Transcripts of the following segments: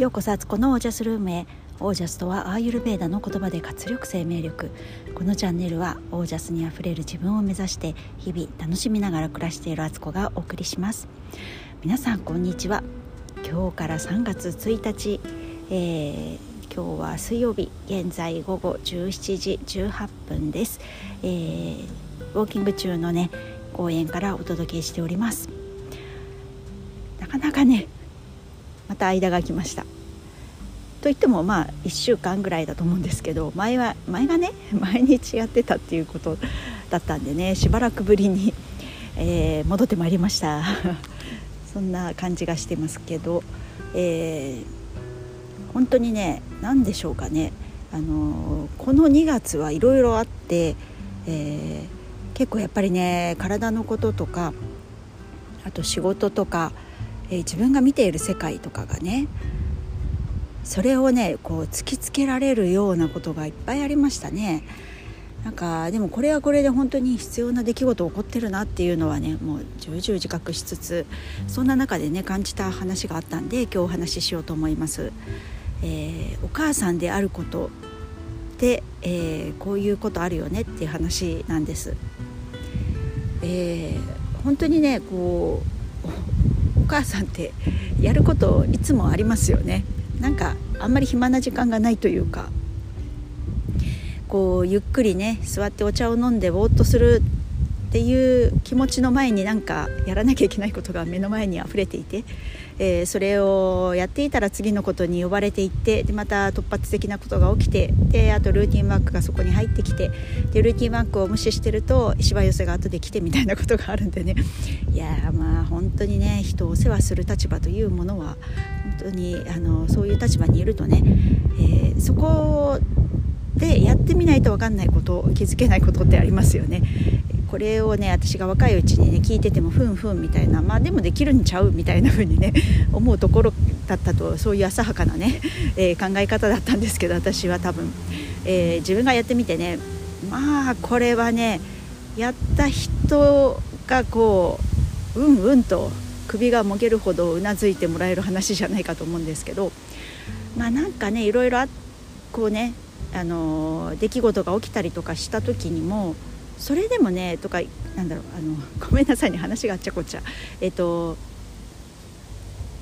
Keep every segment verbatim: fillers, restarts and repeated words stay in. ようこそあつこのオージャスルームへ。オージャスとはアーユルヴェーダの言葉で活力生命力。このチャンネルはオージャスにあふれる自分を目指して日々楽しみながら暮らしているあつこがお送りします。皆さんこんにちは。今日からさんがつついたち、えー、今日は水曜日、現在午後じゅうしちじじゅうはっぷんです。えー、ウォーキング中のね公園からお届けしております。なかなかねまた間が来ました。といってもまあいっしゅうかんぐらいだと思うんですけど、前は前がね毎日やってたっていうことだったんでね、しばらくぶりに、えー、戻ってまいりましたそんな感じがしてますけど、えー、本当にね何でしょうかね、あのー、このにがつはいろいろあって、えー、結構やっぱりね体のこととか、あと仕事とか、えー、自分が見ている世界とかがね、それをねこう突きつけられるようなことがいっぱいありましたね。なんかでもこれはこれで本当に必要な出来事起こってるなっていうのはねもう重々自覚しつつ、そんな中でね感じた話があったんで今日お話ししようと思います。えー、お母さんであることで、えー、こういうことあるよねっていう話なんです。えー、本当にねこうお母さんってやることいつもありますよね。なんかあんまり暇な時間がないというか、こうゆっくりね座ってお茶を飲んでぼーっとするっていう気持ちの前になんかやらなきゃいけないことが目の前にあふれていて、えー、それをやっていたら次のことに呼ばれていって、でまた突発的なことが起きて、であとルーティンワークがそこに入ってきて、でルーティンワークを無視してるとしわ寄せが後で来てみたいなことがあるんでね、いやーまあ本当にね人をお世話する立場というものは本当にあのそういう立場にいるとね、えー、そこでやってみないと分かんないこと、気づけないことってありますよね。これをね私が若いうちにね聞いててもふんふんみたいな、まあでもできるんちゃうみたいな風にね思うところだったと、そういう浅はかなね、えー、考え方だったんですけど、私は多分、えー、自分がやってみてね、まあこれはねやった人がこううんうんと首がもげるほどうなずいてもらえる話じゃないかと思うんですけど、まあなんかねいろいろこうねあの出来事が起きたりとかした時にも、それでもねとかなんだろう、あのごめんなさいね話があっちゃこっちゃ、えっと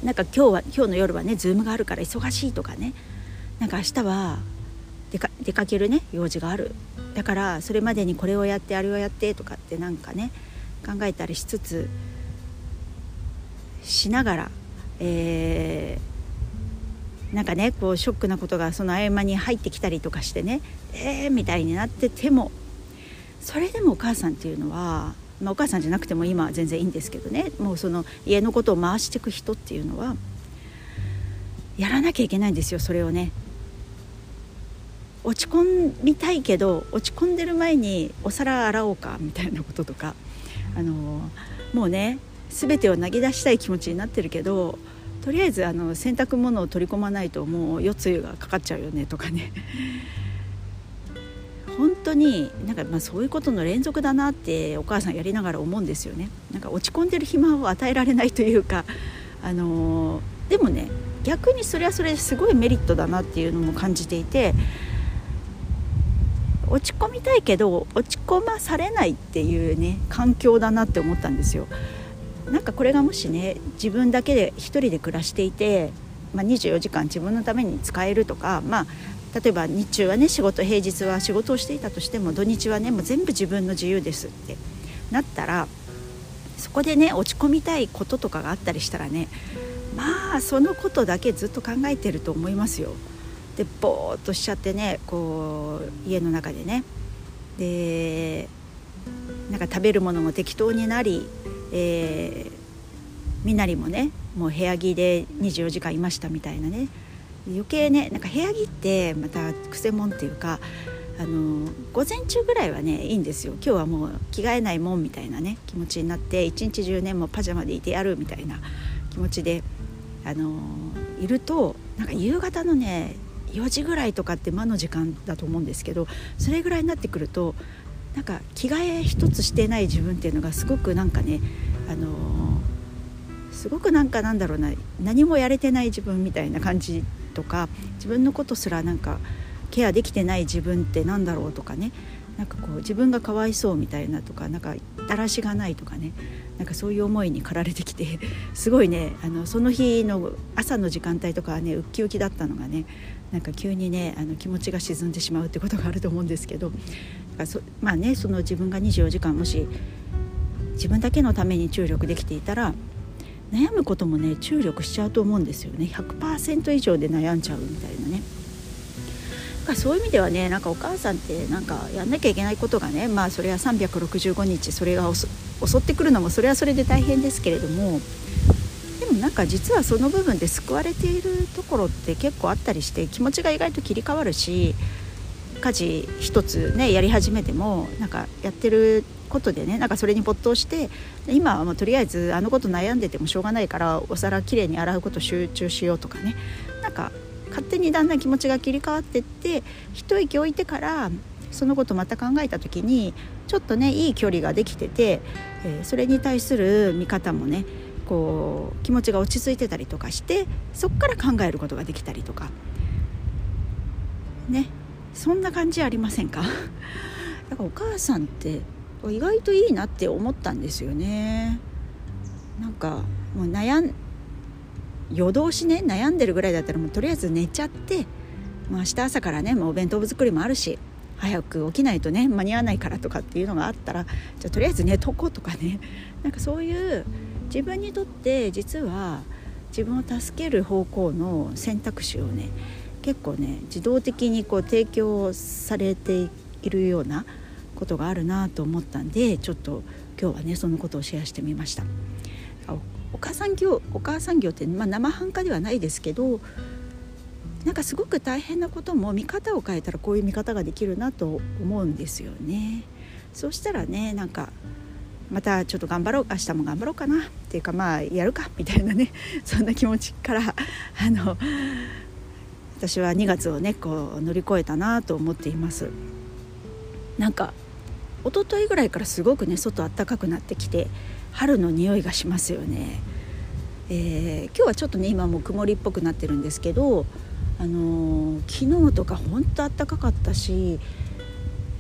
なんか今日は今日の夜はねズームがあるから忙しいとかね、なんか明日は出か、出かけるね用事がある、だからそれまでにこれをやってあれをやってとかってなんかね考えたりしつつしながら、えーなんかねこうショックなことがその合間に入ってきたりとかしてね、えーみたいになってても、それでもお母さんっていうのは、まあ、お母さんじゃなくても今は全然いいんですけどね、もうその家のことを回していく人っていうのはやらなきゃいけないんですよ。それをね落ち込みたいけど落ち込んでる前にお皿洗おうかみたいなこととか、あのもうね全てを投げ出したい気持ちになってるけど、とりあえずあの洗濯物を取り込まないともう夜露がかかっちゃうよねとかね本当になんかまあそういうことの連続だなってお母さんやりながら思うんですよね。なんか落ち込んでる暇を与えられないというか、あのー、でもね逆にそれはそれすごいメリットだなっていうのも感じていて、落ち込みたいけど落ち込まされないっていうね環境だなって思ったんですよ。なんかこれがもしね自分だけで一人で暮らしていて、まあ、にじゅうよじかん自分のために使えるとか、まあ、例えば日中はね仕事、平日は仕事をしていたとしても土日はねもう全部自分の自由ですってなったら、そこでね落ち込みたいこととかがあったりしたらね、まあそのことだけずっと考えてると思いますよ。でぼーっとしちゃってねこう家の中でね、でなんか食べるものも適当になり、えー、みなりもねもう部屋着でにじゅうよじかんいましたみたいなね、余計ねなんか部屋着ってまたくせもんっていうか、あの午前中ぐらいはねいいんですよ。今日はもう着替えないもんみたいなね気持ちになって、一日中ねもうパジャマでいてやるみたいな気持ちで、あのいるとなんか夕方のねよじぐらいとかって魔の時間だと思うんですけど、それぐらいになってくるとなんか着替え一つしてない自分っていうのがすごくなんかね、あのー、すごくなんかなんだろうな、何もやれてない自分みたいな感じとか、自分のことすらなんかケアできてない自分ってなんだろうとかね、なんかこう自分がかわいそうみたいなとか、なんかだらしがないとかね、なんかそういう思いに駆られてきてすごいね、あのその日の朝の時間帯とかはねウッキウキだったのがね、なんか急にねあの気持ちが沈んでしまうってことがあると思うんですけど、だからそまあねその自分がにじゅうよじかんもし自分だけのために注力できていたら、悩むこともね注力しちゃうと思うんですよね。 ひゃくパーセント 以上で悩んじゃうみたいなね。そういう意味ではね、なんかお母さんってなんかやんなきゃいけないことがね、まあそれはさんびゃくろくじゅうごにちそれが襲ってくるのもそれはそれで大変ですけれども、でもなんか実はその部分で救われているところって結構あったりして、気持ちが意外と切り替わるし、家事一つねやり始めてもなんかやってることでね、なんかそれに没頭して、今はもうとりあえずあのこと悩んでてもしょうがないからお皿きれいに洗うこと集中しようとかね、なんか勝手にだんだん気持ちが切り替わってって、一息置いてからそのことまた考えた時にちょっとねいい距離ができてて、えー、それに対する見方もねこう気持ちが落ち着いてたりとかして、そこから考えることができたりとかね、そんな感じありませんか？だからお母さんって意外といいなって思ったんですよね。なんかもう悩ん夜通しね悩んでるぐらいだったらもうとりあえず寝ちゃって、まあ、明日朝からねもうお弁当作りもあるし早く起きないとね間に合わないからとかっていうのがあったら、じゃあとりあえず寝とこうとかね、なんかそういう自分にとって実は自分を助ける方向の選択肢をね結構ね自動的にこう提供されているようなことがあるなと思ったんで、ちょっと今日はねそのことをシェアしてみました。お母さん業、お母さん業って、まあ、生半可ではないですけど、なんかすごく大変なことも見方を変えたらこういう見方ができるなと思うんですよね。そうしたらねなんかまたちょっと頑張ろう、明日も頑張ろうかなっていうか、まあやるかみたいなね、そんな気持ちからあの私はにがつをねこう乗り越えたなと思っています。なんか一昨日ぐらいからすごくね外暖かくなってきて春の匂いがしますよね、えー、今日はちょっとね今もう曇りっぽくなってるんですけど、あのー、昨日とかほんと暖かかったし、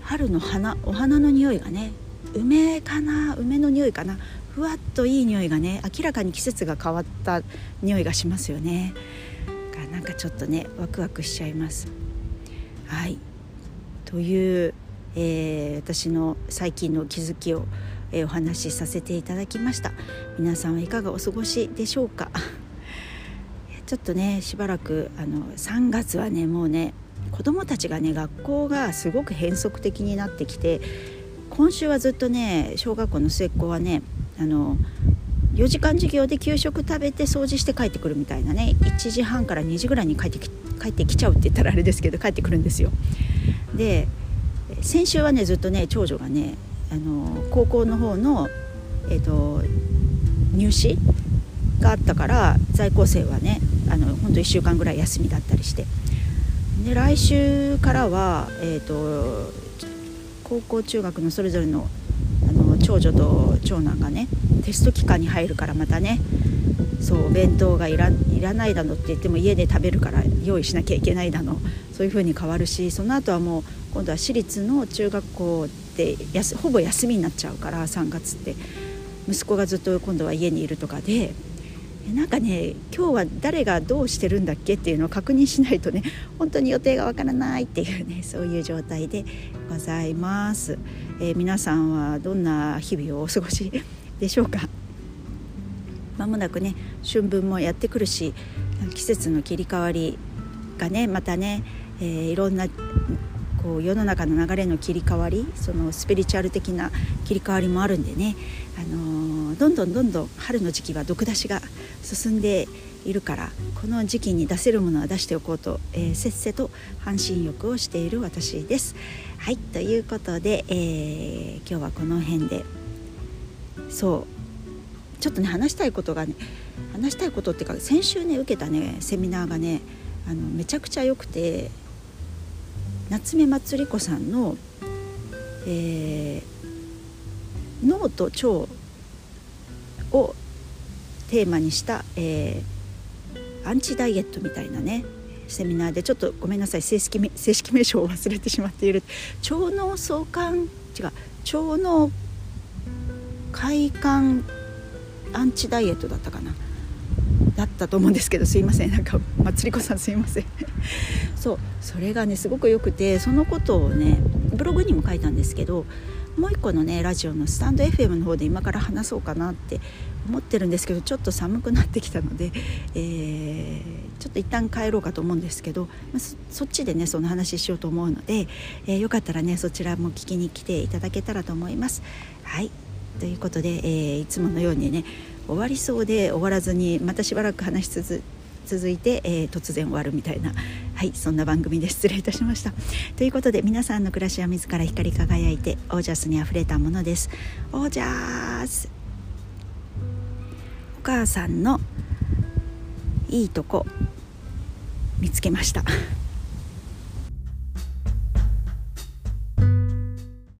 春の花お花の匂いがね梅かな梅の匂いかなふわっといい匂いがね、明らかに季節が変わった匂いがしますよね。なんかちょっとねワクワクしちゃいます。はいという、えー、私の最近の気づきをえお話しさせていただきました。皆さんはいかがお過ごしでしょうか？ちょっとねしばらくあのさんがつはねもうね子どもたちがね学校がすごく変則的になってきて、今週はずっとね小学校の末っ子はねあのよじかん授業で給食食べて掃除して帰ってくるみたいなね、いちじはんからにじぐらいに帰ってき、帰ってきちゃうって言ったらあれですけど帰ってくるんですよ。で先週はねずっとね長女がねあの高校の方の、えーと、入試があったから在校生はねあのほんといっしゅうかんぐらい休みだったりして、で来週からは、えーと、高校中学のそれぞれの、あの長女と長男がねテスト期間に入るから、またねそう弁当がいら、いらないだのって言っても家で食べるから用意しなきゃいけないだの、そういう風に変わるし、その後はもう今度は私立の中学校でやすほぼ休みになっちゃうから、さんがつって息子がずっと今度は家にいるとかで、なんかね今日は誰がどうしてるんだっけっていうのを確認しないとね本当に予定がわからないっていうね、そういう状態でございます、えー、皆さんはどんな日々をお過ごしでしょうか？まもなくね春分もやってくるし、季節の切り替わりがねまたね、えー、いろんな世の中の流れの切り替わり、そのスピリチュアル的な切り替わりもあるんでね、あのー、どんどんどんどん春の時期は毒出しが進んでいるから、この時期に出せるものは出しておこうと、えー、せっせと半身浴をしている私です。はいということで、えー、今日はこの辺で、そうちょっとね話したいことがね話したいことっていうか、先週ね受けたねセミナーがねあのめちゃくちゃ良くて、夏目まつり子さんの、えー、脳と腸をテーマにした、えー、アンチダイエットみたいなねセミナーで、ちょっとごめんなさい正式名、正式名称を忘れてしまっている腸脳相関違う腸脳快感アンチダイエットだったかなだったと思うんですけど、すいません、なんかまつりこさんすいませんそうそれがねすごくよくて、そのことをねブログにも書いたんですけど、もう一個のねラジオのスタンド エフエム の方で今から話そうかなって思ってるんですけど、ちょっと寒くなってきたので、えー、ちょっと一旦帰ろうかと思うんですけど、まあ、そ, そっちでねその話しようと思うので、えー、よかったらねそちらも聞きに来ていただけたらと思います。はいということで、えー、いつものようにね終わりそうで終わらずにまたしばらく話し続け続いて、えー、突然終わるみたいな、はい、そんな番組で失礼いたしました。ということで、皆さんの暮らしは自ら光り輝いてオージャスにあふれたものです。オージャス。お母さんのいいとこ見つけました